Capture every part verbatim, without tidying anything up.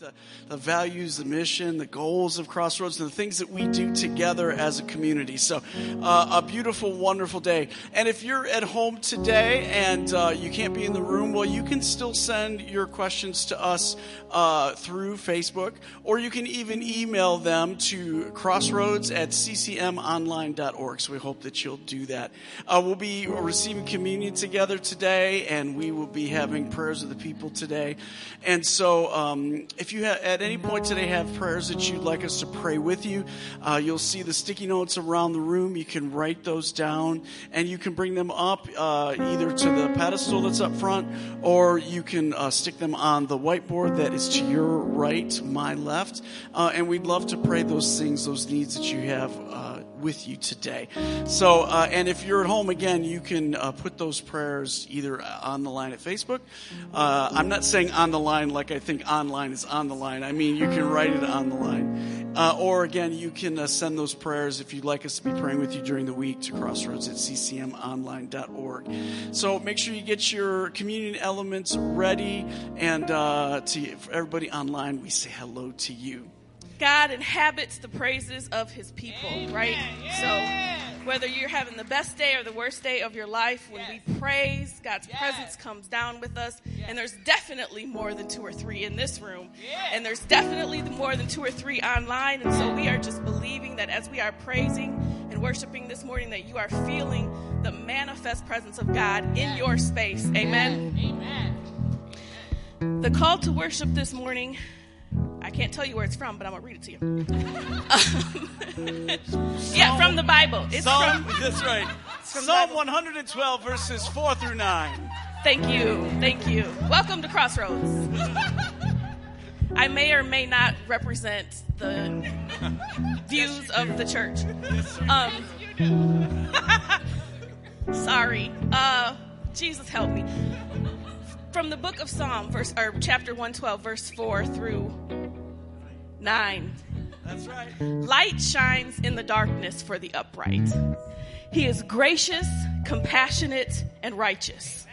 the, the values, the mission, the goals of Crossroads, and the things that we do together as a community. So uh, a beautiful, wonderful day. And if you're at home today and uh, you can't be in the room, well, you can still send your questions to us uh, through Facebook, or you can even email them to crossroads at c c m online dot org. So we hope that you'll do that. Uh, we'll be receiving communion together today, and we will be having prayers of the people today. And so um, if you ha- at any point today have prayers that you'd like us to pray with you, uh, you'll see the sticky notes around the room. You can write those down, and you can bring them up uh, either to the pedestal that's up front, or you can uh, stick them on the whiteboard that is to your right, my left. Uh, and we'd love to pray those things, those needs that you have uh, with you today. So, uh, and if you're at home, again, you can uh, put those prayers either on the line at Facebook. Uh, I'm not saying on the line like I think online is on the line. I mean, you can write it on the line. Uh, or, again, you can uh, send those prayers if you'd like us to be praying with you during the week to crossroads at c c m online dot org. So make sure you get your communion elements ready. And uh, to for everybody online, we say hello to you. God inhabits the praises of his people, amen, right? Yeah. So whether you're having the best day or the worst day of your life, when yes. we praise, God's yes. presence comes down with us. Yes. And there's definitely more than two or three in this room. Yes. And there's definitely more than two or three online. And so we are just believing that as we are praising and worshiping this morning, that you are feeling the manifest presence of God in yes. your space. Amen? Amen. Amen. The call to worship this morning, I can't tell you where it's from, but I'm going to read it to you. um, yeah, from the Bible. It's Psalm, from, that's right. It's from Psalm one twelve, verses four through nine. Thank you. Thank you. Welcome to Crossroads. I may or may not represent the views yes, of the church. Yes, you um, yes, you do. Sorry. Uh, Jesus, help me. From the book of Psalm, verse or chapter one twelve, verse four through nine. That's right. Light shines in the darkness for the upright. He is gracious, compassionate, and righteous.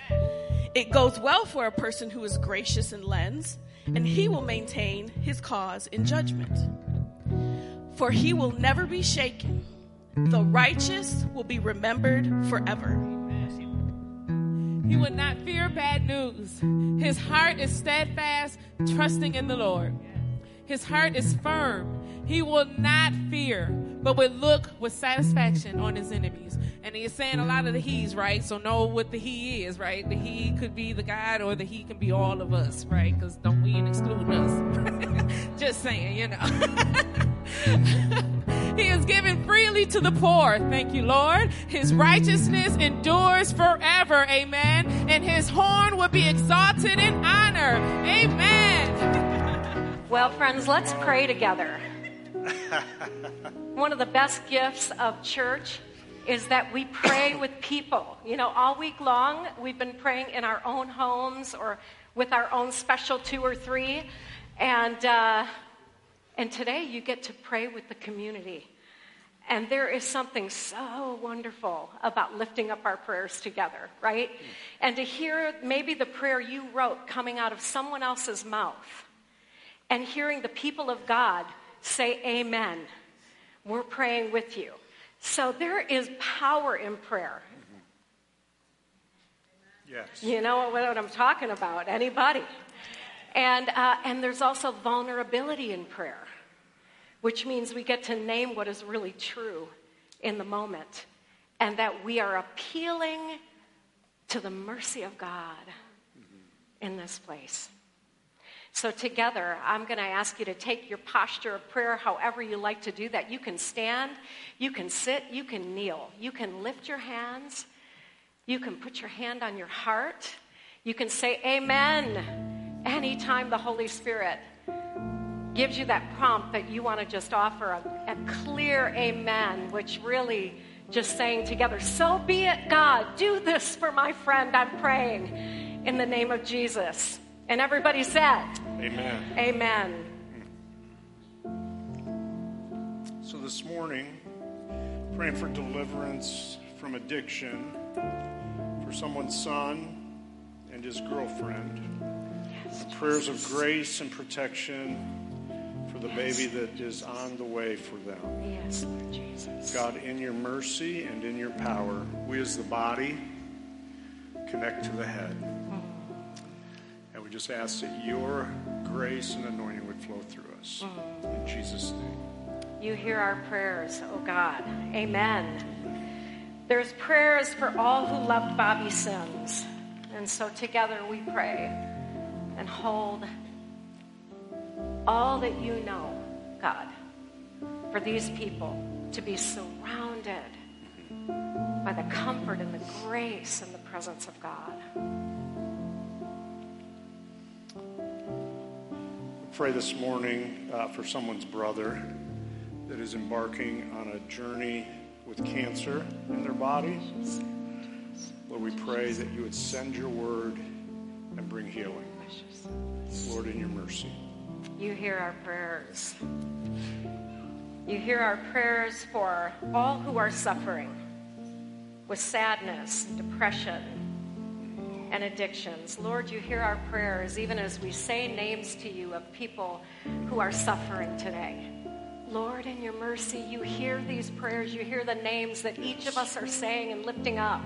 It goes well for a person who is gracious and lends, and he will maintain his cause in judgment. For he will never be shaken. The righteous will be remembered forever. He will not fear bad news. His heart is steadfast, trusting in the Lord. His heart is firm. He will not fear, but will look with satisfaction on his enemies. And he's saying a lot of the he's, right? So know what the he is, right? The he could be the God, or the he can be all of us, right? Because don't we exclude us? Just saying, you know. He is given freely to the poor. Thank you, Lord. His righteousness endures forever. Amen. And his horn will be exalted in honor. Amen. Well, friends, let's pray together. One of the best gifts of church is that we pray with people. You know, all week long, we've been praying in our own homes or with our own special two or three. And uh, and today you get to pray with the community. And there is something so wonderful about lifting up our prayers together, right? And to hear maybe the prayer you wrote coming out of someone else's mouth, and hearing the people of God say, amen, we're praying with you. So there is power in prayer. Mm-hmm. Yes. You know what I'm talking about, anybody. And, uh, and there's also vulnerability in prayer, which means we get to name what is really true in the moment, and that we are appealing to the mercy of God mm-hmm. in this place. So together, I'm going to ask you to take your posture of prayer however you like to do that. You can stand, you can sit, you can kneel. You can lift your hands. You can put your hand on your heart. You can say amen anytime the Holy Spirit gives you that prompt that you want to just offer a, a clear amen, which really just saying together, so be it, God. Do this for my friend. I'm praying in the name of Jesus. And everybody said, amen. Amen. So this morning, praying for deliverance from addiction for someone's son and his girlfriend. prayers of grace and protection for the yes. baby that is on the way for them. Yes, Lord Jesus. God, in your mercy and in your power, we as the body connect to the head. And we just ask that your grace and anointing would flow through us. In Jesus' name. You hear our prayers, oh God. Amen. There's prayers for all who loved Bobby Sims. And so together we pray and hold all that you know, God, for these people to be surrounded by the comfort and the grace and the presence of God. Pray this morning uh, for someone's brother that is embarking on a journey with cancer in their body. Lord, we pray that you would send your word and bring healing. Lord, in your mercy. You hear our prayers. You hear our prayers for all who are suffering with sadness and depression and addictions. Lord, you hear our prayers even as we say names to you of people who are suffering today. Lord, in your mercy, you hear these prayers. You hear the names that each of us are saying and lifting up.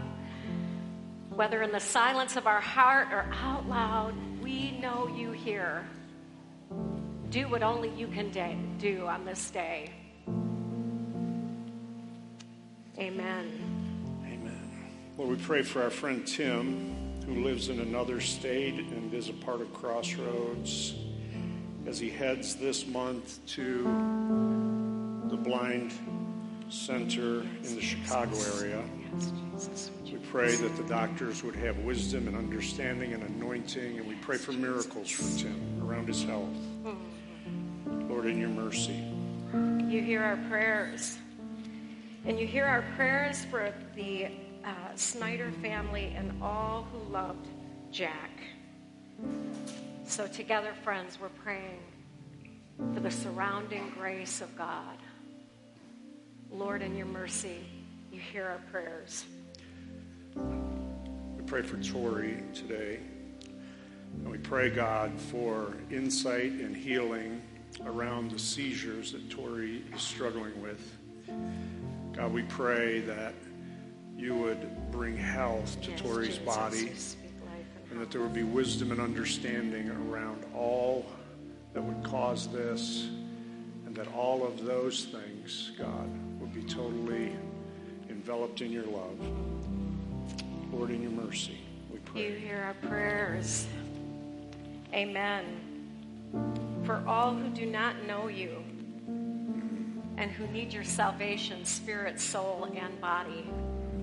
Whether in the silence of our heart or out loud, we know you hear. Do what only you can de- do on this day. Amen. Amen. Lord, we pray for our friend Tim, who lives in another state and is a part of Crossroads, as he heads this month to the Blind Center in the Chicago area. We pray that the doctors would have wisdom and understanding and anointing, and we pray for miracles for Tim around his health. Lord, in your mercy. You hear our prayers. And you hear our prayers for the uh, Snyder family and all who loved Jack. So together, friends, we're praying for the surrounding grace of God. Lord, in your mercy, you hear our prayers. We pray for Tori today. And we pray, God, for insight and healing around the seizures that Tori is struggling with. God, we pray that you would bring health to yes, Tori's Jesus, body. And that there would be wisdom and understanding around all that would cause this, and that all of those things, God, would be totally enveloped in your love. Lord, in your mercy, we pray. You hear our prayers. Amen. For all who do not know you and who need your salvation, spirit, soul, and body.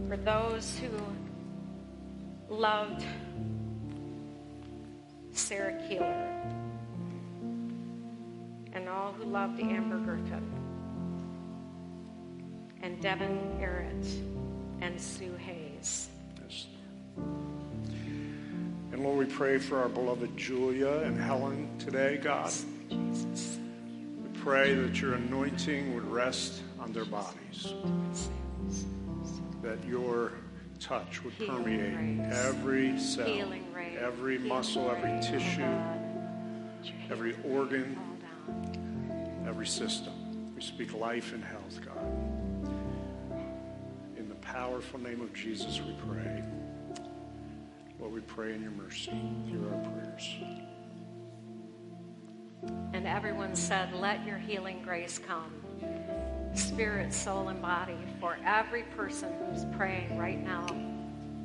For those who loved Sarah Keeler, and all who loved Amber Griffin, and Devin Arrett, and Sue Hayes. Yes. And Lord, we pray for our beloved Julia and Helen today, God. Jesus. We pray that your anointing would rest on their bodies, that your touch would healing permeate rays. Every cell, every healing muscle, every rays, tissue, oh every organ, every system. We speak life and health, God. In the powerful name of Jesus, we pray. Lord, we pray in your mercy. Hear our prayers. And everyone said, let your healing grace come. Spirit, soul, and body for every person who's praying right now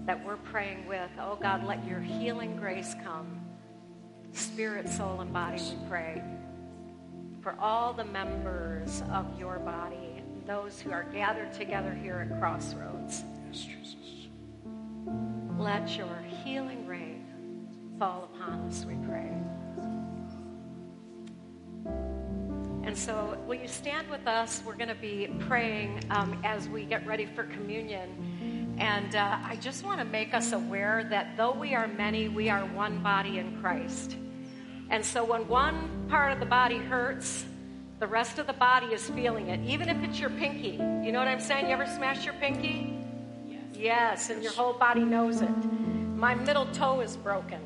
that we're praying with. Oh, God, let your healing grace come. Spirit, soul, and body, we pray. For all the members of your body, those who are gathered together here at Crossroads. Yes, Jesus. Let your healing rain fall upon us, we pray. And so will you stand with us? We're going to be praying um, as we get ready for communion. And uh, I just want to make us aware that though we are many, we are one body in Christ. And so when one part of the body hurts, the rest of the body is feeling it, even if it's your pinky. You know what I'm saying? You ever smash your pinky? Yes. Yes, and your whole body knows it. My middle toe is broken.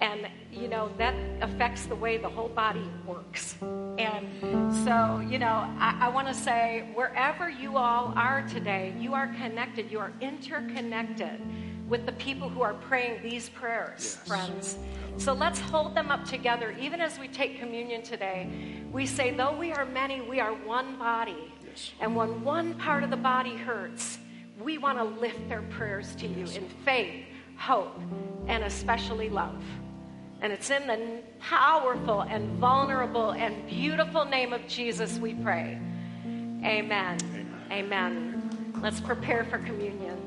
And, you know, that affects the way the whole body works. And so, you know, I, I want to say wherever you all are today, you are connected. You are interconnected with the people who are praying these prayers, yes, friends. So let's hold them up together. Even as we take communion today, we say, though we are many, we are one body. Yes. And when one part of the body hurts, we want to lift their prayers to yes. you in faith, hope, and especially love. And it's in the powerful and vulnerable and beautiful name of Jesus we pray. Amen. Amen. Amen. Let's prepare for communion.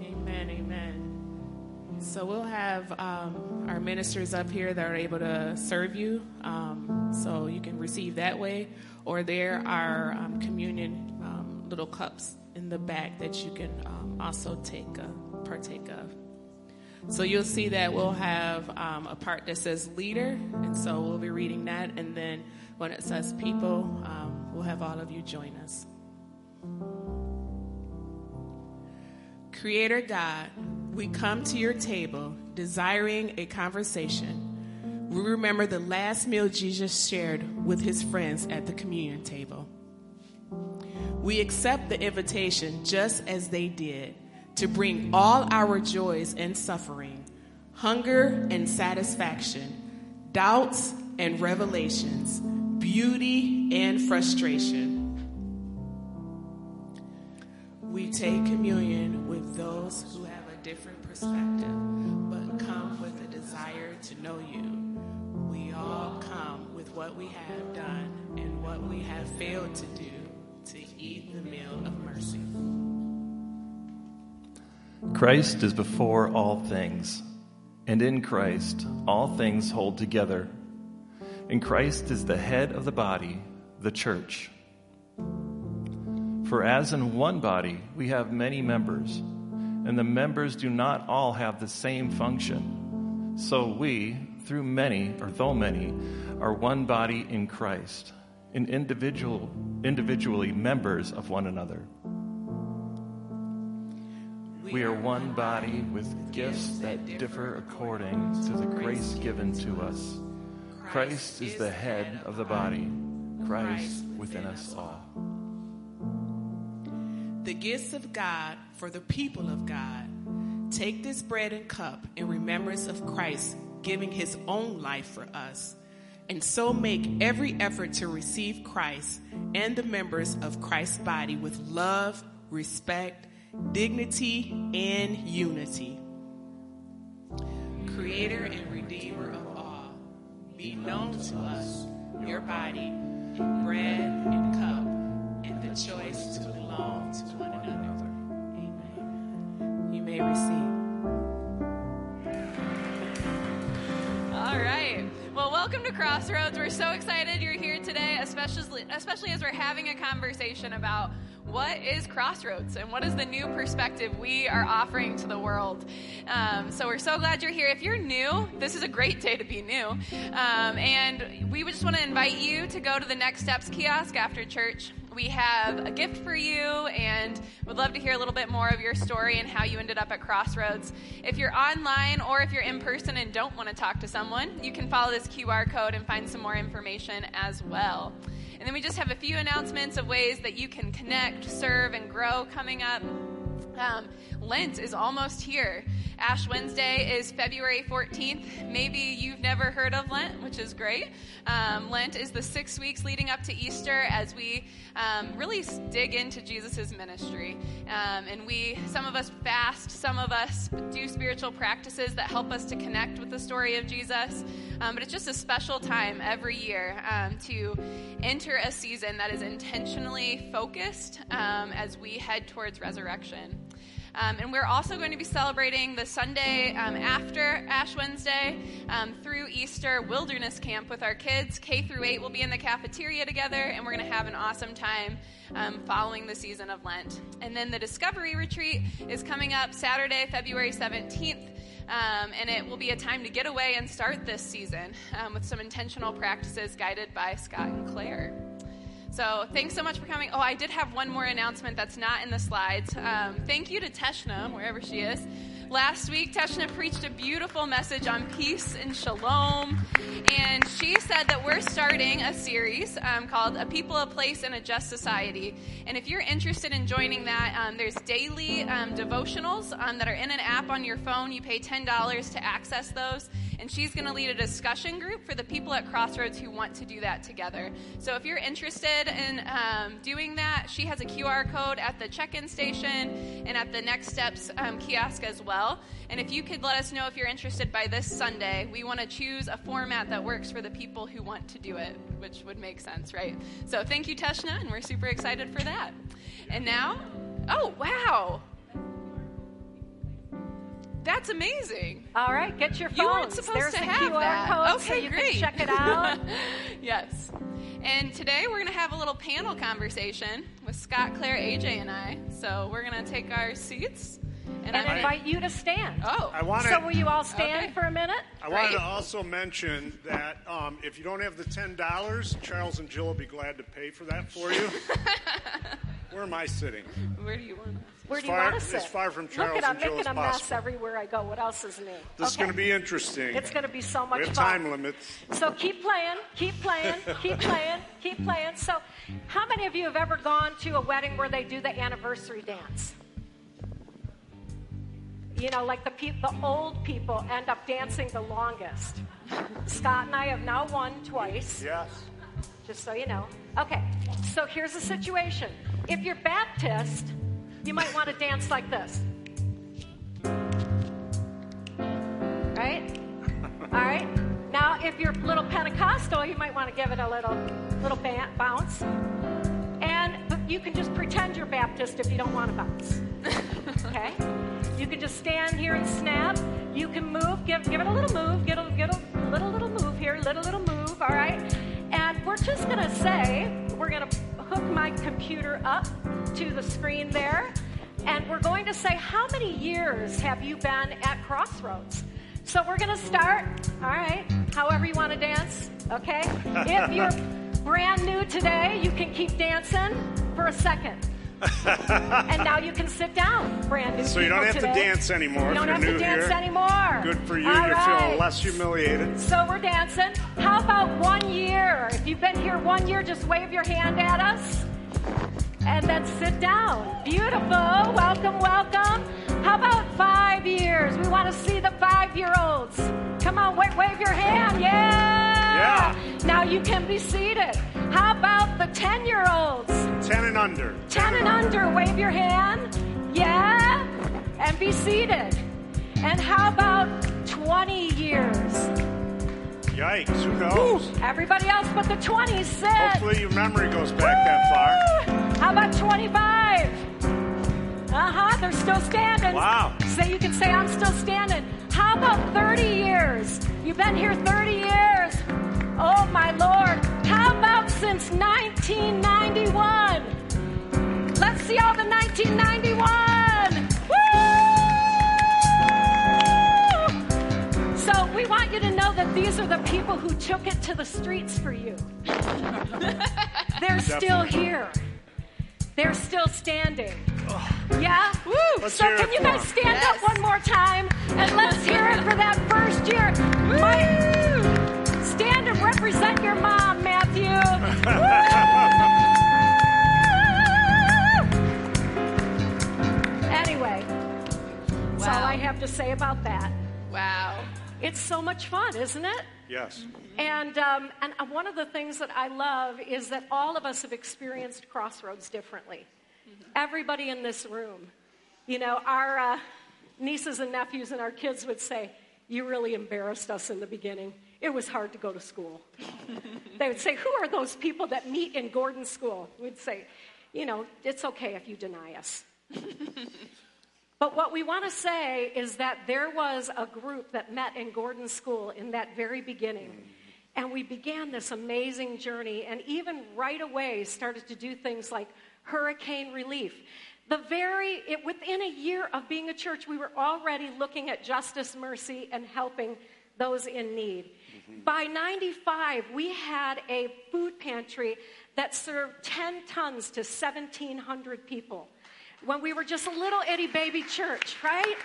Amen. Amen. So we'll have um, our ministers up here that are able to serve you. Um, so you can receive that way. Or there are um, communion um, little cups in the back that you can um, also take, uh, partake of. So you'll see that we'll have um, a part that says leader, and so we'll be reading that. And then when it says people, um, we'll have all of you join us. Creator God, we come to your table desiring a conversation. We remember the last meal Jesus shared with his friends at the communion table. We accept the invitation just as they did, to bring all our joys and suffering, hunger and satisfaction, doubts and revelations, beauty and frustration. We take communion with those who have a different perspective, but come with a desire to know you. We all come with what we have done and what we have failed to do to eat the meal of mercy. Christ is before all things, and in Christ all things hold together. And Christ is the head of the body, the church. For as in one body we have many members, and the members do not all have the same function, so we, through many, or though many, are one body in Christ, and individual, individually members of one another. We are one body with gifts that differ according to the grace given to us. Christ is the head of the body, Christ within us all. The gifts of God for the people of God. Take this bread and cup in remembrance of Christ giving his own life for us, and so make every effort to receive Christ and the members of Christ's body with love, respect, dignity, and unity. Creator and Redeemer of all, be known to us, your body, in bread and cup, and the choice to belong to one another. Amen. You may receive. All right. Well, welcome to Crossroads. We're so excited you're here today, especially, especially as we're having a conversation about what is Crossroads and what is the new perspective we are offering to the world. Um, so we're so glad you're here. If you're new, this is a great day to be new. Um, and we just want to invite you to go to the Next Steps kiosk after church. We have a gift for you, and would love to hear a little bit more of your story and how you ended up at Crossroads. If you're online or if you're in person and don't want to talk to someone, you can follow this Q R code and find some more information as well. And then we just have a few announcements of ways that you can connect, serve, and grow coming up. Um, Lent is almost here. Ash Wednesday is February fourteenth. Maybe you've never heard of Lent, which is great. Um, Lent is the six weeks leading up to Easter as we um, really dig into Jesus' ministry. Um, and we, some of us fast, some of us do spiritual practices that help us to connect with the story of Jesus. Um, but it's just a special time every year um, to enter a season that is intentionally focused um, as we head towards resurrection. Um, and we're also going to be celebrating the Sunday um, after Ash Wednesday um, through Easter Wilderness Camp with our kids. K through eight will be in the cafeteria together, and we're going to have an awesome time um, following the season of Lent. And then the Discovery Retreat is coming up Saturday, February seventeenth. Um, and it will be a time to get away and start this season um, with some intentional practices guided by Scott and Claire. So thanks so much for coming. Oh, I did have one more announcement that's not in the slides. Um, thank you to Teshna, wherever she is, Last week, Teshna preached a beautiful message on peace and shalom, and she said that we're starting a series um, called A People, A Place, and A Just Society. And if you're interested in joining that, um, there's daily um, devotionals um, that are in an app on your phone. You pay ten dollars to access those, and she's going to lead a discussion group for the people at Crossroads who want to do that together. So if you're interested in um, doing that, she has a Q R code at the check-in station and at the Next Steps um, kiosk as well. And if you could let us know if you're interested by this Sunday, we want to choose a format that works for the people who want to do it, which would make sense, right? So thank you, Teshna, and we're super excited for that. And now, oh, wow. That's amazing. All right, get your phones. You weren't supposed There's to have Q R that. Code, okay, so you great. Can check it out. Yes. And today we're going to have a little panel conversation with Scott, Claire, A J, and I. So we're going to take our seats. And, and I invite you to stand. Oh, I wanted, so will you all stand okay. for a minute? I Great. wanted to also mention that um, if you don't have the ten dollars, Charles and Jill will be glad to pay for that for you. Where am I sitting? Where do you want to sit? Where do you far, want to sit? As far from Charles Look at, and Jill as possible. I'm making a mess everywhere I go. What else is new? This okay. is going to be interesting. It's going to be so much fun. We have time fun. limits. So keep playing, keep playing, keep playing, keep playing. So how many of you have ever gone to a wedding where they do the anniversary dance? You know, like the pe- the old people end up dancing the longest. Scott and I have now won twice. Yes. Just so you know. Okay, so here's the situation. If you're Baptist, you might want to dance like this. Right? All right. Now, if you're a little Pentecostal, you might want to give it a little, little ba- bounce. And but you can just pretend you're Baptist if you don't want to bounce. Okay? You can just stand here and snap. You can move. Give give it a little move. Get a, get a little, little move here. Little, little move. All right? And we're just going to say, we're going to hook my computer up to the screen there. And we're going to say, how many years have you been at Crossroads? So we're going to start, all right, however you want to dance, okay? If you're brand new today, you can keep dancing for a second. And now you can sit down, Brandon. So you don't have today. to dance anymore. You don't if you're have new to dance here. anymore. Good for you. All You're right. feeling less humiliated. So we're dancing. How about one year? If you've been here one year, just wave your hand at us. And then sit down. Beautiful. Welcome, welcome. How about five years? We want to see the five-year-olds. Come on, wave, wave your hand. Yeah. Yeah. Now you can be seated. How about the ten-year-olds? ten and under. ten and under. Wave your hand. Yeah. And be seated. And how about twenty years? Yikes. Who knows? Ooh, everybody else but the twenties sit. Hopefully your memory goes back Woo! that far. How about twenty-five? Uh-huh. They're still standing. Wow. So you can say, I'm still standing. How about thirty years? You've been here thirty years. Oh, my Lord. How about since nineteen ninety-one? Let's see all the nineteen ninety-one. Woo! So we want you to know that these are the people who took it to the streets for you. They're still here. They're still standing. Yeah? Woo! Let's so can you guys stand yes. up one more time? And let's hear it for that first year. Woo! My- Stand and represent your mom, Matthew. Anyway, wow. that's all I have to say about that. Wow. It's so much fun, isn't it? Yes. Mm-hmm. And um, and one of the things that I love is that all of us have experienced Crossroads differently. Mm-hmm. Everybody in this room. You know, our uh, nieces and nephews and our kids would say, you really embarrassed us in the beginning. It was hard to go to school. They would say, who are those people that meet in Gordon School? We'd say, you know, it's okay if you deny us. But what we want to say is that there was a group that met in Gordon School in that very beginning. And we began this amazing journey and even right away started to do things like hurricane relief. The very, it, within a year of being a church, we were already looking at justice, mercy, and helping those in need. Mm-hmm. By ninety-five, we had a food pantry that served ten tons to seventeen hundred people when we were just a little itty baby church, right?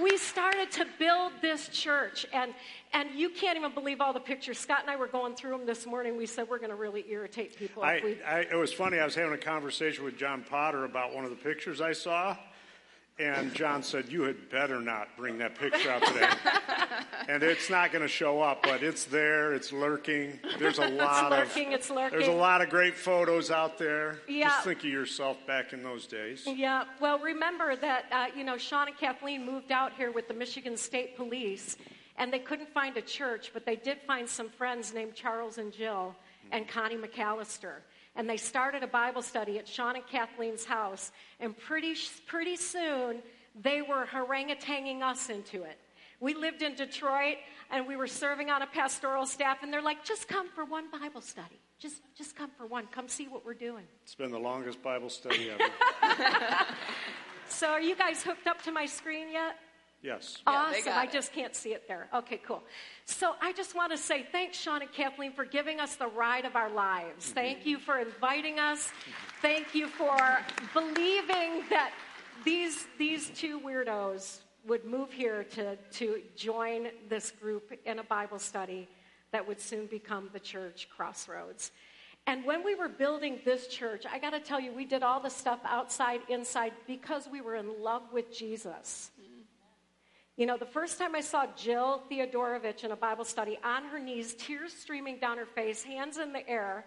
We started to build this church, and and you can't even believe all the pictures. Scott and I were going through them this morning. We said we're going to really irritate people. I, if we... I, it was funny. I was having a conversation with John Potter about one of the pictures I saw, and John said, you had better not bring that picture out today. And it's not going to show up, but it's there. It's lurking. There's a lot it's lurking, of it's lurking. There's a lot of great photos out there. Yeah. Just think of yourself back in those days. Yeah. Well, remember that uh, you know, Sean and Kathleen moved out here with the Michigan State Police, and they couldn't find a church, but they did find some friends named Charles and Jill and Connie McAllister. And they started a Bible study at Sean and Kathleen's house. And pretty pretty soon, they were harangue-tanging us into it. We lived in Detroit, and we were serving on a pastoral staff. And they're like, just come for one Bible study. Just just come for one. Come see what we're doing. It's been the longest Bible study ever. So are you guys hooked up to my screen yet? Yes. Awesome. Yeah, I just can't see it there. Okay, cool. So I just want to say thanks, Sean and Kathleen, for giving us the ride of our lives. Mm-hmm. Thank you for inviting us. Thank you for believing that these these two weirdos would move here to, to join this group in a Bible study that would soon become the church, Crossroads. And when we were building this church, I got to tell you, we did all the stuff outside, inside, because we were in love with Jesus. You know, the first time I saw Jill Theodorovich in a Bible study on her knees, tears streaming down her face, hands in the air,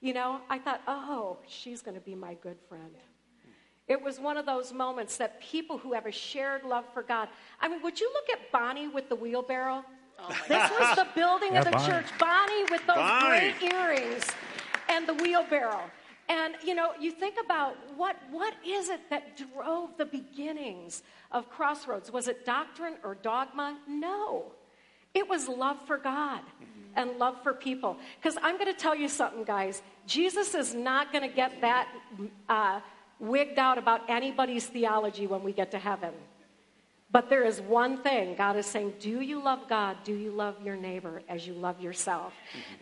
you know, I thought, oh, she's going to be my good friend. It was one of those moments that people who have a shared love for God. I mean, would you look at Bonnie with the wheelbarrow? Oh my this was the building yeah, of the Bonnie. church. Bonnie with those Bonnie. great earrings and the wheelbarrow. And, you know, you think about what what is it that drove the beginnings of Crossroads? Was it doctrine or dogma? No. It was love for God and love for people. Because I'm going to tell you something, guys. Jesus is not going to get that uh, wigged out about anybody's theology when we get to heaven. But there is one thing God is saying, do you love God? Do you love your neighbor as you love yourself?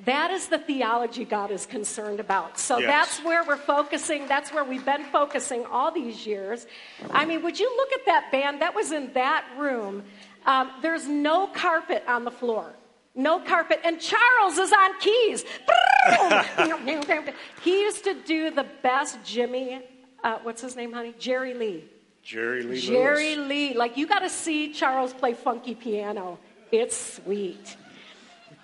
That is the theology God is concerned about. So yes. That's where we're focusing. That's where we've been focusing all these years. I mean, would you look at that band that was in that room? Um, there's no carpet on the floor. No carpet. And Charles is on keys. He used to do the best Jimmy, uh, what's his name, honey? Jerry Lee. Jerry Lee Jerry Lewis. Lee. Like, you got to see Charles play funky piano. It's sweet.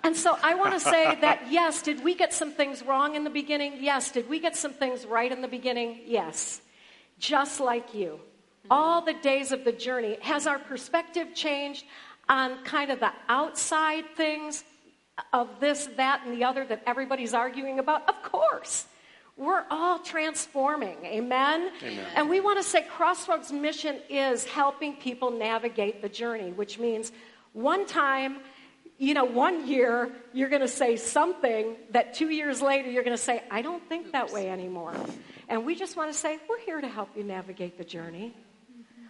And so I want to say that, yes, did we get some things wrong in the beginning? Yes. Did we get some things right in the beginning? Yes. Just like you. Mm-hmm. All the days of the journey. Has our perspective changed on kind of the outside things of this, that, and the other that everybody's arguing about? Of course. We're all transforming, amen? Amen? And we want to say Crossroads' mission is helping people navigate the journey, which means one time, you know, one year, you're going to say something that two years later you're going to say, I don't think that way anymore. And we just want to say, we're here to help you navigate the journey.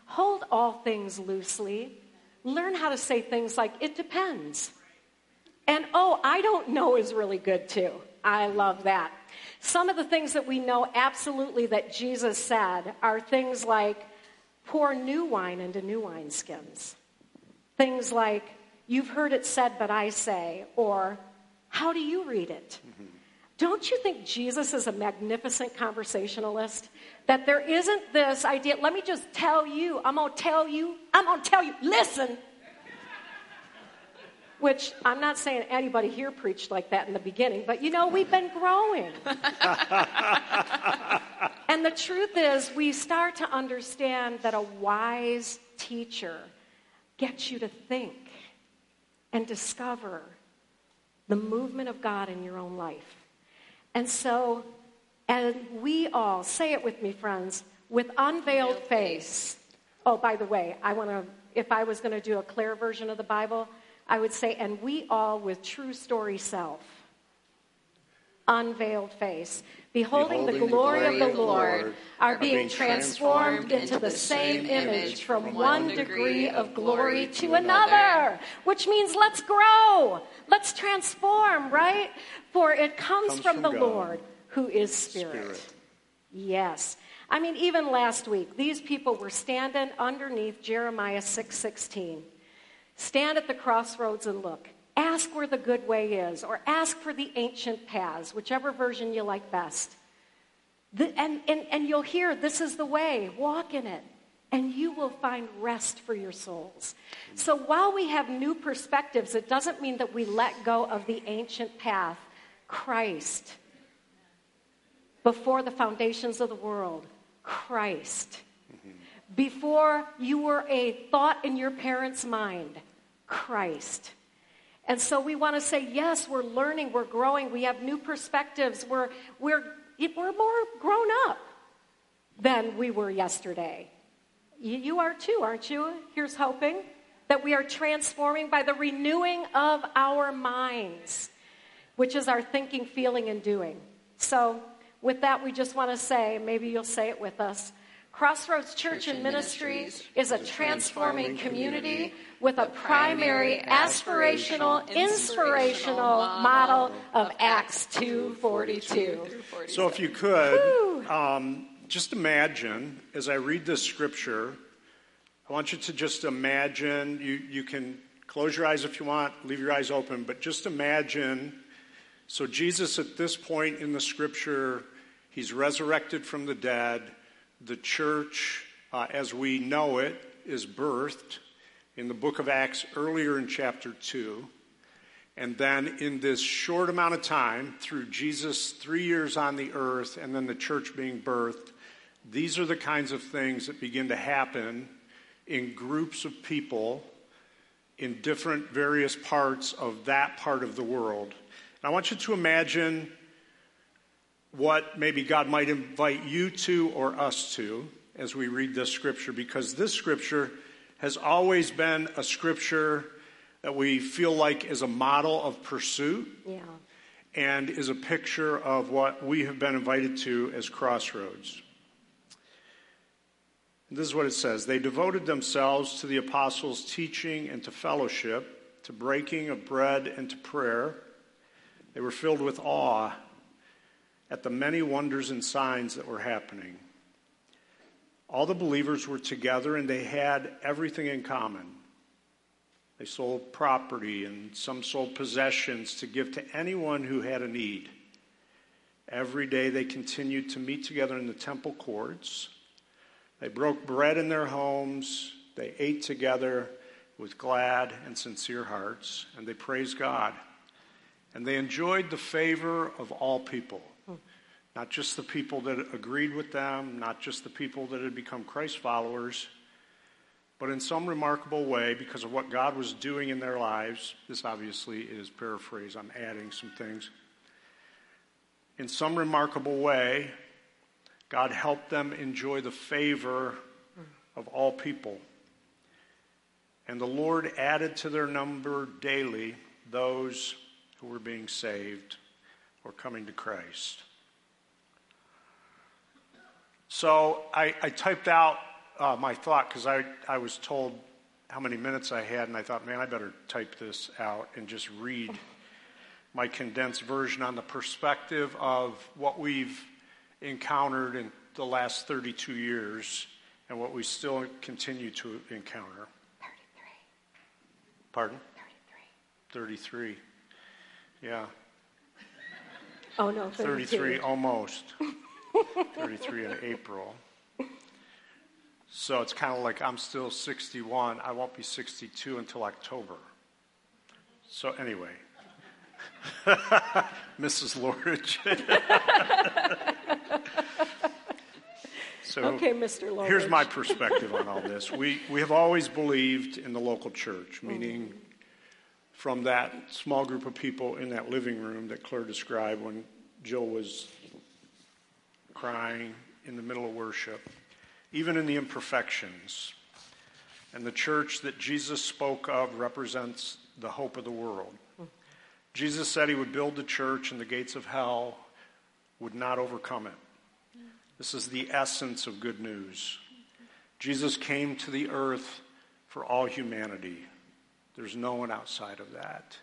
Hold all things loosely. Learn how to say things like, it depends. And, oh, I don't know is really good, too. I love that. Some of the things that we know absolutely that Jesus said are things like, pour new wine into new wineskins. Things like, you've heard it said, but I say, or how do you read it? Mm-hmm. Don't you think Jesus is a magnificent conversationalist? That there isn't this idea, let me just tell you, I'm going to tell you, I'm going to tell you, listen. Which I'm not saying anybody here preached like that in the beginning, but, you know, we've been growing. And the truth is we start to understand that a wise teacher gets you to think and discover the movement of God in your own life. And so, and we all, say it with me, friends, with unveiled face. Oh, by the way, I want to, if I was going to do a Claire version of the Bible, I would say, and we all with true story self, unveiled face, beholding, beholding the, glory the glory of the Lord, Lord are being, being transformed, transformed into the same image from one degree of glory to another. another, which means let's grow, let's transform, right? For it comes, comes from, from the God, Lord who is Spirit. Spirit. Yes. I mean, even last week, these people were standing underneath Jeremiah six sixteen. Stand at the crossroads and look. Ask where the good way is, or ask for the ancient paths, whichever version you like best. The, and, and, and you'll hear, this is the way, walk in it, and you will find rest for your souls. So while we have new perspectives, it doesn't mean that we let go of the ancient path. Christ, before the foundations of the world, Christ. Mm-hmm. Before you were a thought in your parents' mind, Christ. And so we want to say, yes, we're learning, we're growing, we have new perspectives, we're we're we're more grown up than we were yesterday. You, you are too, aren't you? Here's hoping that we are transforming by the renewing of our minds, which is our thinking, feeling, and doing. So with that, we just want to say, maybe you'll say it with us, Crossroads Church, Church and Ministries is a transforming community with a primary aspirational, inspirational model of Acts two forty-two. So if you could, um, just imagine, as I read this scripture, I want you to just imagine, you, you can close your eyes if you want, leave your eyes open, but just imagine, so Jesus at this point in the scripture, he's resurrected from the dead. The church, uh, as we know it, is birthed in the book of Acts earlier in chapter two. And then in this short amount of time, through Jesus' three years on the earth and then the church being birthed, these are the kinds of things that begin to happen in groups of people in different various parts of that part of the world. And I want you to imagine what maybe God might invite you to or us to as we read this scripture, because this scripture has always been a scripture that we feel like is a model of pursuit, yeah, and is a picture of what we have been invited to as Crossroads. And this is what it says. They devoted themselves to the apostles' teaching and to fellowship, to breaking of bread and to prayer. They were filled with awe at the many wonders and signs that were happening. All the believers were together and they had everything in common. They sold property and some sold possessions to give to anyone who had a need. Every day they continued to meet together in the temple courts. They broke bread in their homes. They ate together with glad and sincere hearts, and they praised God. And they enjoyed the favor of all people. Not just the people that agreed with them, not just the people that had become Christ followers, but in some remarkable way, because of what God was doing in their lives, this obviously is paraphrase, I'm adding some things. In some remarkable way, God helped them enjoy the favor of all people. And the Lord added to their number daily those who were being saved or coming to Christ. So I, I typed out uh, my thought because I, I was told how many minutes I had, and I thought, man, I better type this out and just read my condensed version on the perspective of what we've encountered in the last thirty-two years and what we still continue to encounter. thirty-three. Pardon? thirty-three. thirty-three. Yeah. Oh, no, thirty-two. thirty-three, almost. thirty-three in April. So it's kind of like I'm still sixty-one. I won't be sixty-two until October. So anyway, Missus Loridge. So okay, Mister Loridge. Here's my perspective on all this. We we have always believed in the local church, meaning mm-hmm. from that small group of people in that living room that Claire described when Jill was crying in the middle of worship, even in the imperfections. And the church that Jesus spoke of represents the hope of the world. Jesus said he would build the church and the gates of hell would not overcome it. This is the essence of good news. Jesus came to the earth for all humanity. There's no one outside of that.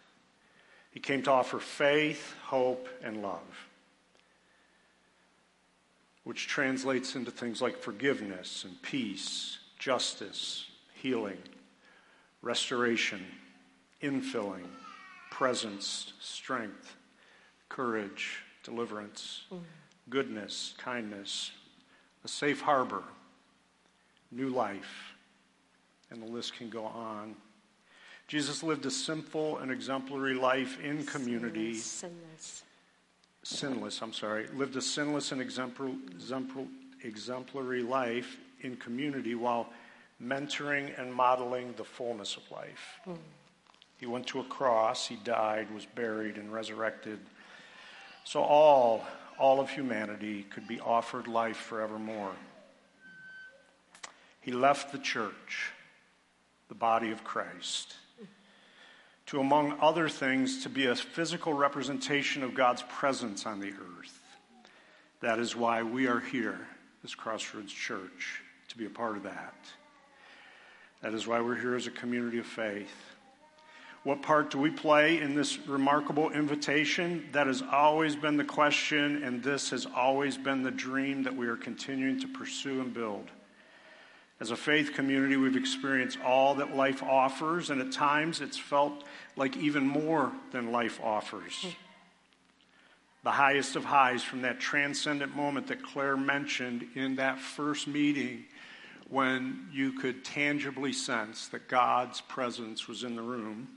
He came to offer faith, hope, and love. which translates into things like forgiveness and peace, justice, healing, restoration, infilling, presence, strength, courage, deliverance, mm. goodness, kindness, a safe harbor, new life, and the list can go on. Jesus lived a simple and exemplary life in community. Sinless. Sinless, I'm sorry. Lived a sinless and exemplary life in community while mentoring and modeling the fullness of life. Mm. He went to a cross, he died, was buried, and resurrected. So all, all of humanity could be offered life forevermore. He left the church, the body of Christ, to, among other things, to be a physical representation of God's presence on the earth. That is why we are here, this Crossroads Church, to be a part of that. That is why we're here as a community of faith. What part do we play in this remarkable invitation? That has always been the question, and this has always been the dream that we are continuing to pursue and build. As a faith community, we've experienced all that life offers, and at times it's felt like even more than life offers. The highest of highs from that transcendent moment that Claire mentioned in that first meeting, when you could tangibly sense that God's presence was in the room.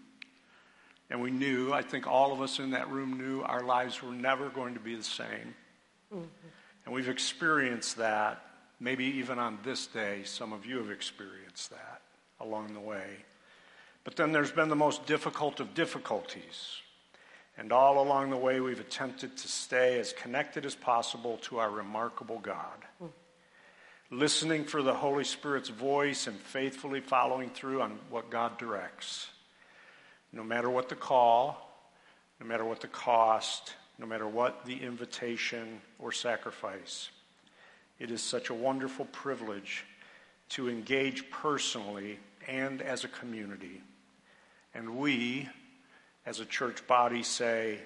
And we knew, I think all of us in that room knew, our lives were never going to be the same. Mm-hmm. And we've experienced that. Maybe even on this day, some of you have experienced that along the way. But then there's been the most difficult of difficulties. And all along the way, we've attempted to stay as connected as possible to our remarkable God. Mm. Listening for the Holy Spirit's voice and faithfully following through on what God directs. No matter what the call, no matter what the cost, no matter what the invitation or sacrifice. It is such a wonderful privilege to engage personally and as a community. And we, as a church body, say,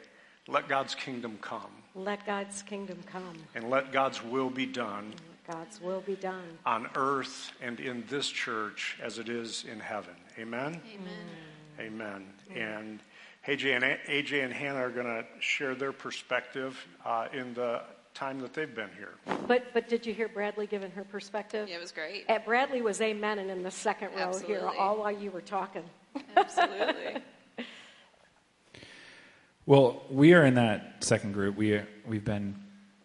let God's kingdom come. Let God's kingdom come. And let God's will be done. God's will be done. On earth and in this church as it is in heaven. Amen? Amen. Amen. Amen. And A J and, A J and Hannah are going to share their perspective uh, in the time that they've been here. But but did you hear Bradley giving her perspective? Yeah, it was great. At Bradley was amen and in the second row. Absolutely. Here all while you were talking. Absolutely. Well, we are in that second group. We we've been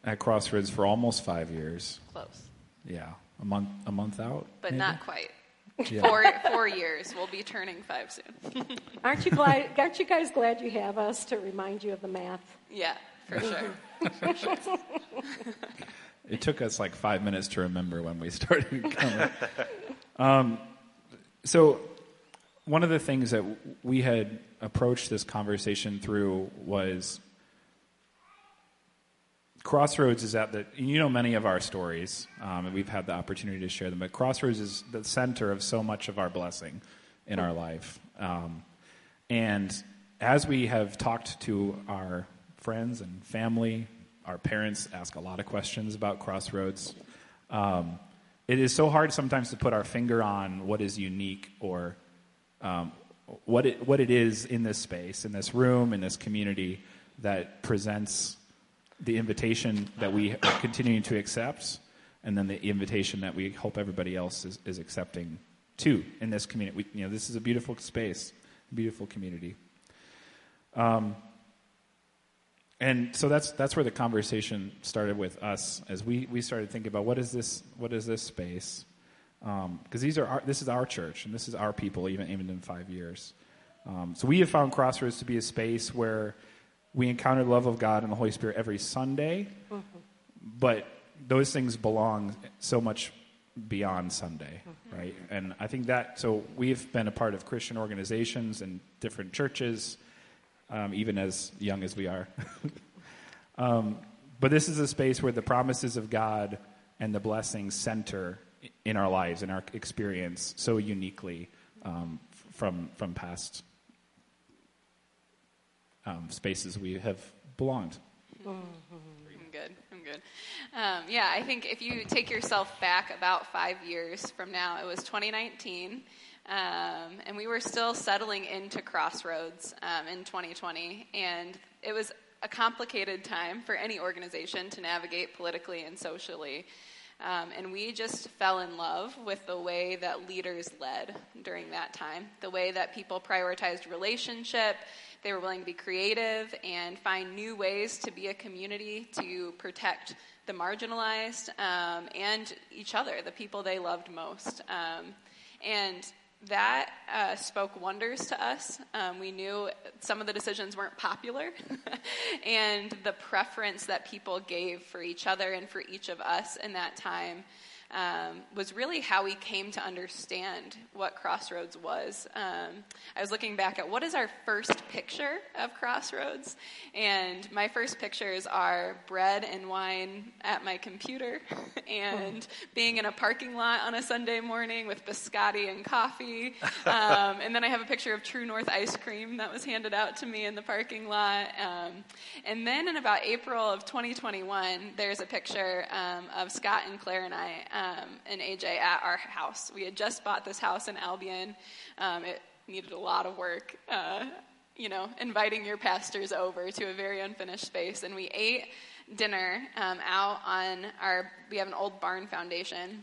at Crossroads for almost five years. Close. Yeah, a month a month out. But maybe? Not quite. Yeah. Four four years. We'll be turning five soon. Aren't you glad? Aren't you guys glad you have us to remind you of the math? Yeah. For sure. For sure. It took us like five minutes to remember when we started coming. Um, so one of the things that we had approached this conversation through was Crossroads is at the, you know, many of our stories, um, and we've had the opportunity to share them, but Crossroads is the center of so much of our blessing in our life. Um, and as we have talked to our friends and family, our parents ask a lot of questions about Crossroads. Um, it is so hard sometimes to put our finger on what is unique or um, what it, what it is in this space, in this room, in this community that presents the invitation that we are continuing to accept, and then the invitation that we hope everybody else is, is accepting too in this community. We, you know, this is a beautiful space, a beautiful community. Um. And so that's that's where the conversation started with us as we, we started thinking about what is this what is this space, because um, these are our, this is our church and this is our people even even in five years. Um, so we have found Crossroads to be a space where we encounter the love of God and the Holy Spirit every Sunday, mm-hmm. but those things belong so much beyond Sunday, mm-hmm. right? And I think that so we've been a part of Christian organizations and different churches. Um, even as young as we are. um, but this is a space where the promises of God and the blessings center in our lives, in our experience, so uniquely um, from from past um, spaces we have belonged. I'm good. I'm good. good. Um, yeah, I think if you take yourself back about five years from now, it was twenty nineteen, um, and we were still settling into Crossroads um, in twenty twenty, and it was a complicated time for any organization to navigate politically and socially. Um, and we just fell in love with the way that leaders led during that time, the way that people prioritized relationship. They were willing to be creative and find new ways to be a community to protect the marginalized um, and each other, the people they loved most. Um, and that uh, spoke wonders to us. Um, we knew some of the decisions weren't popular, and the preference that people gave for each other and for each of us in that time um, was really how we came to understand what Crossroads was. Um, I was looking back at what is our first picture of Crossroads, and my first pictures are bread and wine at my computer and being in a parking lot on a Sunday morning with biscotti and coffee. Um, and then I have a picture of True North ice cream that was handed out to me in the parking lot. Um, and then in about April of twenty twenty-one, there's a picture um, of Scott and Claire and I um, Um, and A J at our house. We had just bought this house in Albion. Um, it needed a lot of work, uh, you know, inviting your pastors over to a very unfinished space. And we ate dinner um, out on our, we have an old barn foundation,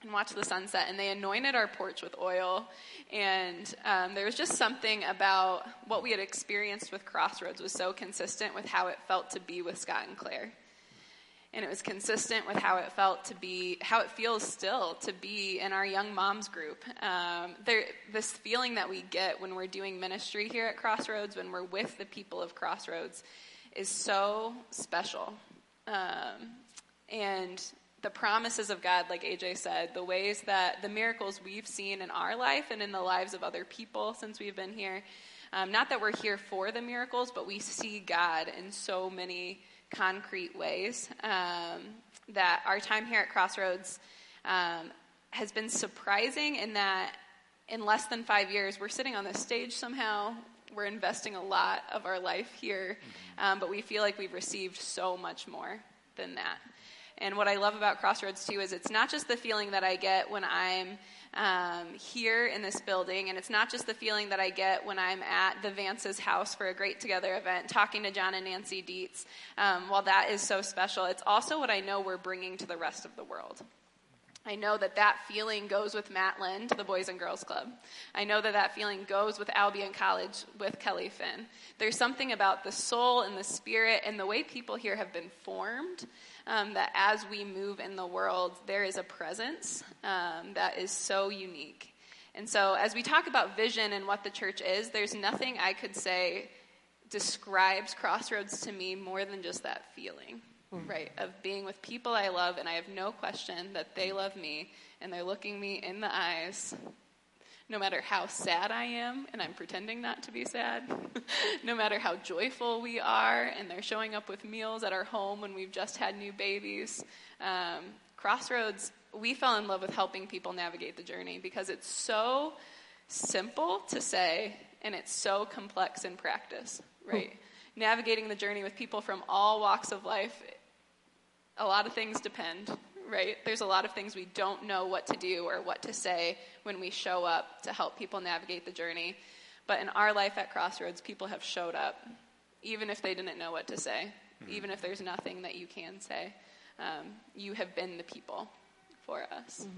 and watched the sunset. And they anointed our porch with oil. And um, there was just something about what we had experienced with Crossroads was so consistent with how it felt to be with Scott and Claire. And it was consistent with how it felt to be, how it feels still to be in our young moms group. Um, there, this feeling that we get when we're doing ministry here at Crossroads, when we're with the people of Crossroads, is so special. Um, and the promises of God, like A J said, the ways that the miracles we've seen in our life and in the lives of other people since we've been here, um, not that we're here for the miracles, but we see God in so many concrete ways, um, that our time here at Crossroads um, has been surprising in that in less than five years, we're sitting on this stage somehow, we're investing a lot of our life here, um, but we feel like we've received so much more than that. And what I love about Crossroads, too, is it's not just the feeling that I get when I'm um, here in this building, and it's not just the feeling that I get when I'm at the Vance's house for a Great Together event, talking to John and Nancy Dietz. Um, while that is so special, it's also what I know we're bringing to the rest of the world. I know that that feeling goes with Matt Lynn to the Boys and Girls Club. I know that that feeling goes with Albion College with Kelly Finn. There's something about the soul and the spirit and the way people here have been formed, um, that as we move in the world, there is a presence um, that is so unique. And so as we talk about vision and what the church is, there's nothing I could say describes Crossroads to me more than just that feeling. Right, of being with people I love, and I have no question that they love me, and they're looking me in the eyes, no matter how sad I am, and I'm pretending not to be sad, no matter how joyful we are, and they're showing up with meals at our home when we've just had new babies. Um, Crossroads, we fell in love with helping people navigate the journey, because it's so simple to say, and it's so complex in practice, right? Ooh. Navigating the journey with people from all walks of life, a lot of things depend, right? There's a lot of things we don't know what to do or what to say when we show up to help people navigate the journey. But in our life at Crossroads, people have showed up, even if they didn't know what to say, mm-hmm. even if there's nothing that you can say. Um, you have been the people for us.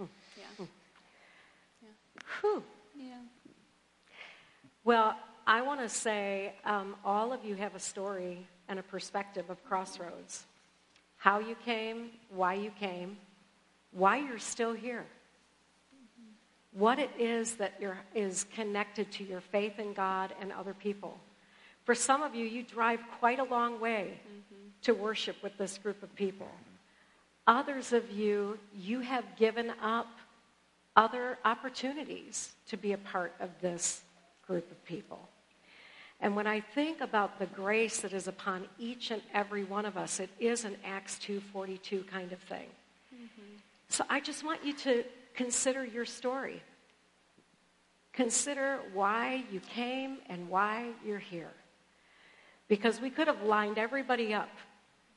Mm-hmm. Yeah. Mm-hmm. Yeah. Whew. Yeah. Well, I want to say um, all of you have a story and a perspective of Crossroads. How you came, why you came, why you're still here. What it is that you're, is connected to your faith in God and other people. For some of you, you drive quite a long way mm-hmm. to worship with this group of people. Others of you, you have given up other opportunities to be a part of this group of people. And when I think about the grace that is upon each and every one of us, it is an Acts two forty-two kind of thing. Mm-hmm. So I just want you to consider your story. Consider why you came and why you're here. Because we could have lined everybody up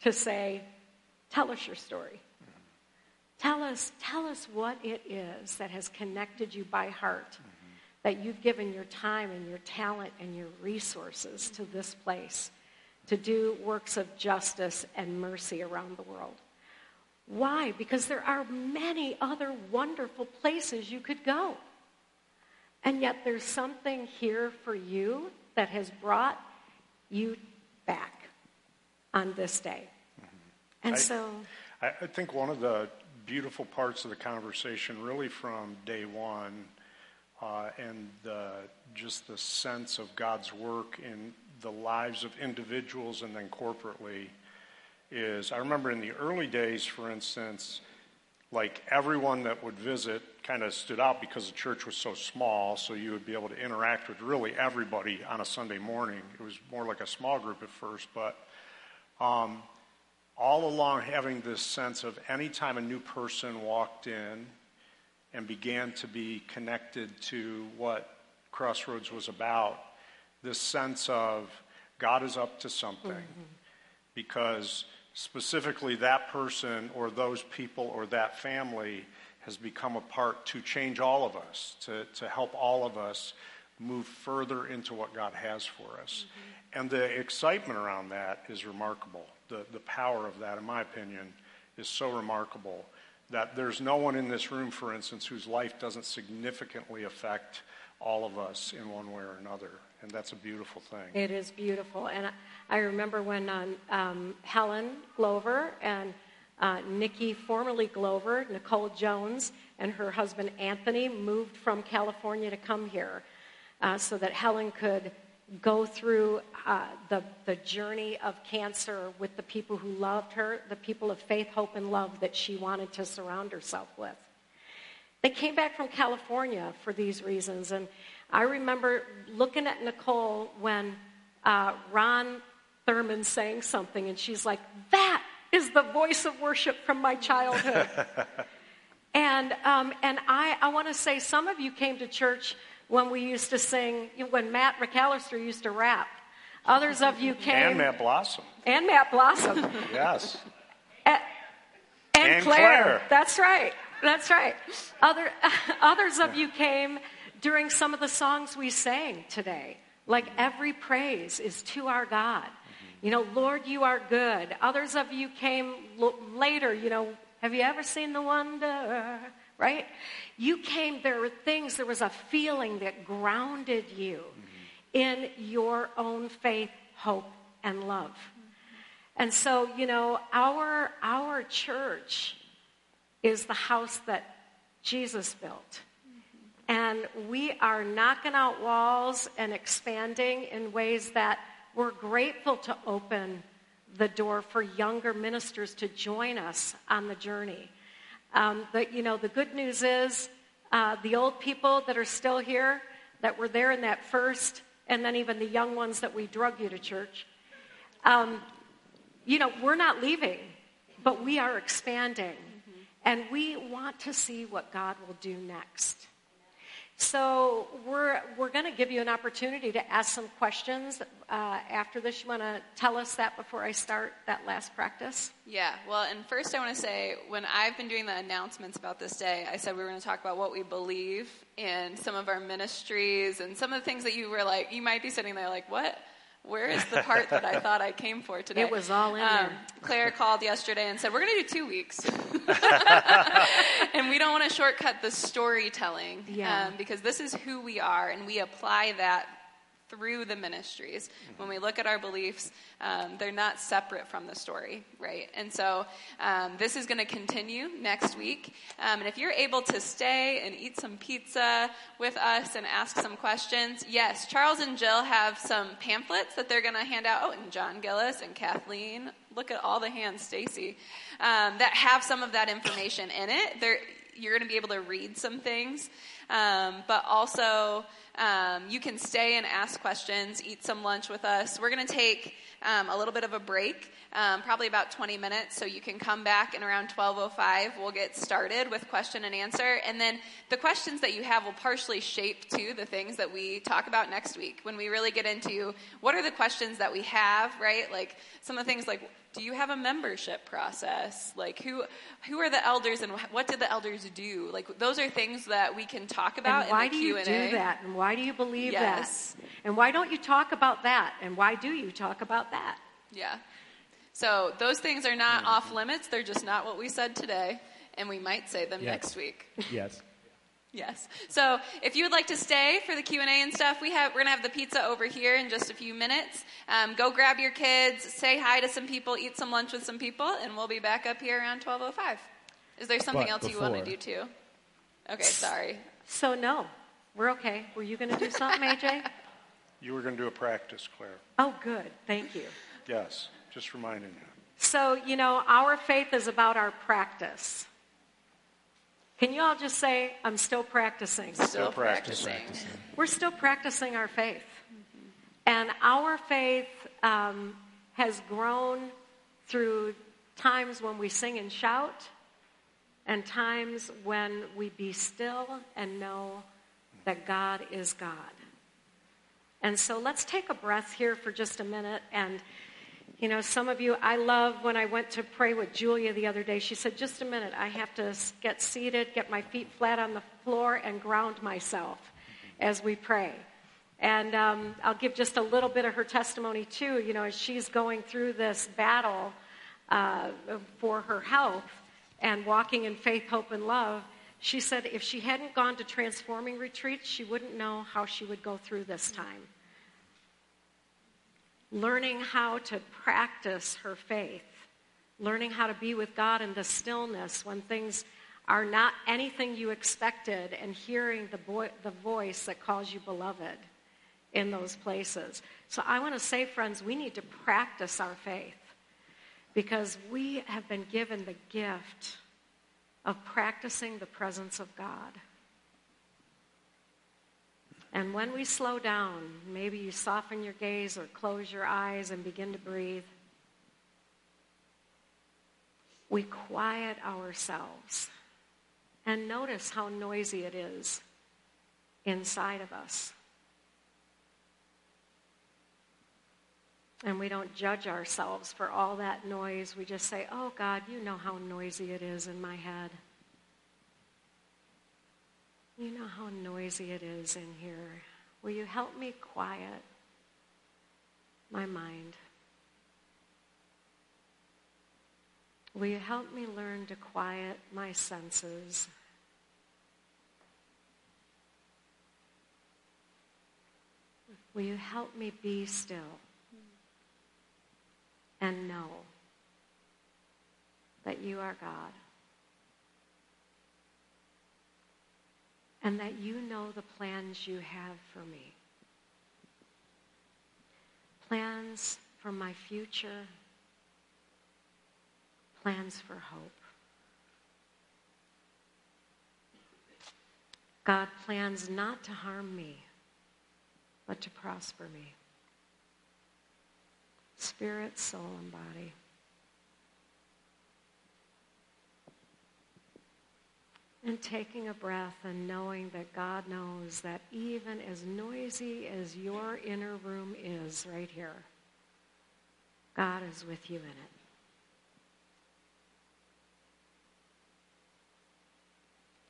to say, tell us your story. Tell us, tell us what it is that has connected you by heart, mm-hmm. that you've given your time and your talent and your resources to this place to do works of justice and mercy around the world. Why? Because there are many other wonderful places you could go. And yet there's something here for you that has brought you back on this day. Mm-hmm. And I, so... I think one of the beautiful parts of the conversation, really from day one, uh, and the, just the sense of God's work in the lives of individuals and then corporately, is I remember in the early days, for instance, like everyone that would visit kind of stood out because the church was so small, so you would be able to interact with really everybody on a Sunday morning. It was more like a small group at first, but... Um, all along having this sense of any time a new person walked in and began to be connected to what Crossroads was about, this sense of God is up to something, mm-hmm. because specifically that person or those people or that family has become a part to change all of us, to, to help all of us move further into what God has for us. Mm-hmm. And the excitement around that is remarkable. The, the power of that, in my opinion, is so remarkable that there's no one in this room, for instance, whose life doesn't significantly affect all of us in one way or another. And that's a beautiful thing. It is beautiful. And I, I remember when um, um, Helen Glover and uh, Nikki, formerly Glover, Nicole Jones, and her husband Anthony moved from California to come here uh, so that Helen could go through uh, the, the journey of cancer with the people who loved her, the people of faith, hope, and love that she wanted to surround herself with. They came back from California for these reasons, and I remember looking at Nicole when uh, Ron Thurman sang something, and she's like, that is the voice of worship from my childhood. and um, and I, I want to say some of you came to church when we used to sing, when Matt McAllister used to rap. Others of you came. And Matt Blossom. And Matt Blossom. Yes. And, and, and Claire. Claire. That's right. That's right. Other Others of you came during some of the songs we sang today, like Every Praise is to Our God. You know, Lord, You Are Good. Others of you came l- later, you know, Have You Ever Seen the Wonder? Right? You came, there were things, there was a feeling that grounded you mm-hmm. in your own faith, hope, and love. Mm-hmm. And so, you know, our, our church is the house that Jesus built. Mm-hmm. And we are knocking out walls and expanding in ways that we're grateful to open the door for younger ministers to join us on the journey. Um, but, you know, the good news is uh, the old people that are still here, that were there in that first, and then even the young ones that we drug you to church, um, you know, we're not leaving, but we are expanding. Mm-hmm. And we want to see what God will do next. So we're we're going to give you an opportunity to ask some questions uh, after this. You want to tell us that before I start that last practice? Yeah. Well, and first I want to say, when I've been doing the announcements about this day, I said we were going to talk about what we believe in some of our ministries and some of the things that you were like, you might be sitting there like, what? Where is the part that I thought I came for today? It was all in um, there. Claire called yesterday and said, we're going to do two weeks. And we don't want to shortcut the storytelling yeah. um, because this is who we are, and we apply that through the ministries. When we look at our beliefs, um, they're not separate from the story, right? And so um, this is going to continue next week. Um, and if you're able to stay and eat some pizza with us and ask some questions, yes, Charles and Jill have some pamphlets that they're going to hand out. Oh, and John Gillis and Kathleen. Look at all the hands, Stacy, um, that have some of that information in it. They're, you're going to be able to read some things. Um, but also... Um, you can stay and ask questions, eat some lunch with us. We're going to take um, a little bit of a break, um, probably about twenty minutes, so you can come back and around twelve oh five we'll get started with question and answer. And then the questions that you have will partially shape, too, the things that we talk about next week when we really get into what are the questions that we have, right? Like some of the things like, do you have a membership process? Like, who who are the elders and what did the elders do? Like, those are things that we can talk about in the Q and A. And why do you do that? And why do you believe yes. that? And why don't you talk about that? And why do you talk about that? Yeah. So those things are not off limits. They're just not what we said today. And we might say them yes. next week. Yes. Yes. So if you would like to stay for the Q and A and stuff, we have, we're going to have the pizza over here in just a few minutes. Um, go grab your kids, say hi to some people, eat some lunch with some people, and we'll be back up here around twelve oh five. Is there something but else before. you want to do, too? Okay, sorry. So, no. We're okay. Were you going to do something, A J? You were going to do a practice, Claire. Oh, good. Thank you. Yes. Just reminding you. So, you know, our faith is about our practice. Can you all just say, I'm still practicing? Still, still practicing. practicing. We're still practicing our faith. Mm-hmm. And our faith um, has grown through times when we sing and shout and times when we be still and know that God is God. And so let's take a breath here for just a minute. And, you know, some of you, I love when I went to pray with Julia the other day. She said, just a minute, I have to get seated, get my feet flat on the floor, and ground myself as we pray. And um, I'll give just a little bit of her testimony, too. You know, as she's going through this battle uh, for her health and walking in faith, hope, and love, she said if she hadn't gone to Transforming Retreat, she wouldn't know how she would go through this time. Learning how to practice her faith, learning how to be with God in the stillness when things are not anything you expected, and hearing the, boi- the voice that calls you beloved in those places. So I want to say, friends, we need to practice our faith because we have been given the gift of practicing the presence of God. And when we slow down, maybe you soften your gaze or close your eyes and begin to breathe. We quiet ourselves and notice how noisy it is inside of us. And we don't judge ourselves for all that noise. We just say, oh, God, you know how noisy it is in my head. You know how noisy it is in here. Will you help me quiet my mind? Will you help me learn to quiet my senses? Will you help me be still and know that you are God? And that you know the plans you have for me. Plans for my future. Plans for hope. God plans not to harm me, but to prosper me. Spirit, soul, and body. And taking a breath and knowing that God knows that even as noisy as your inner room is right here, God is with you in it.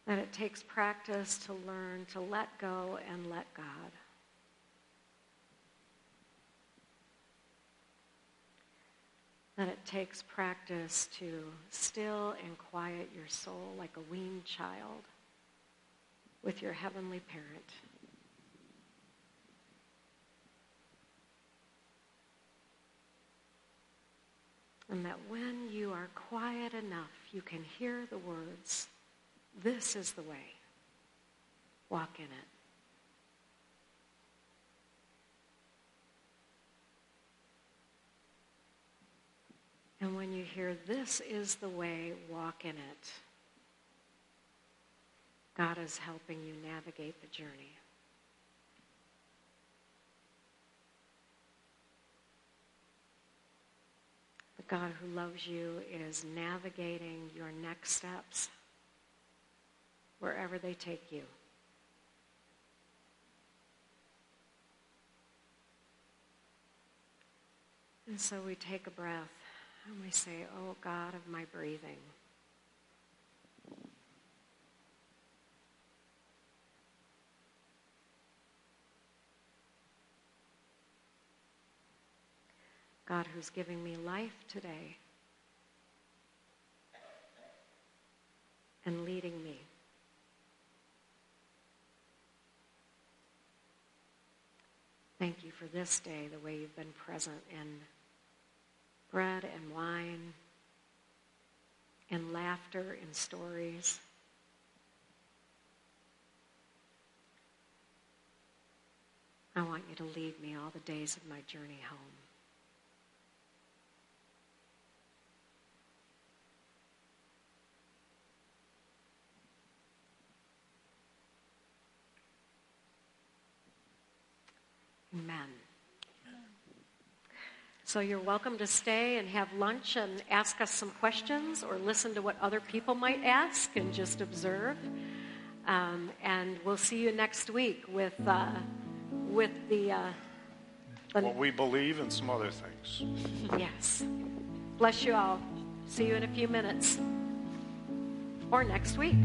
That it takes practice to learn to let go and let God. That it takes practice to still and quiet your soul like a weaned child with your heavenly parent. And that when you are quiet enough, you can hear the words, this is the way. Walk in it. And when you hear, this is the way, walk in it, God is helping you navigate the journey. The God who loves you is navigating your next steps wherever they take you. And so we take a breath and we say, "Oh God of my breathing, God who's giving me life today and leading me. Thank you for this day, the way you've been present in bread and wine, in laughter, in stories. I want you to lead me all the days of my journey home." Amen. So you're welcome to stay and have lunch and ask us some questions or listen to what other people might ask and just observe. Um, and we'll see you next week with uh, with the, uh, the... what we believe and some other things. Yes. Bless you all. See you in a few minutes. Or next week.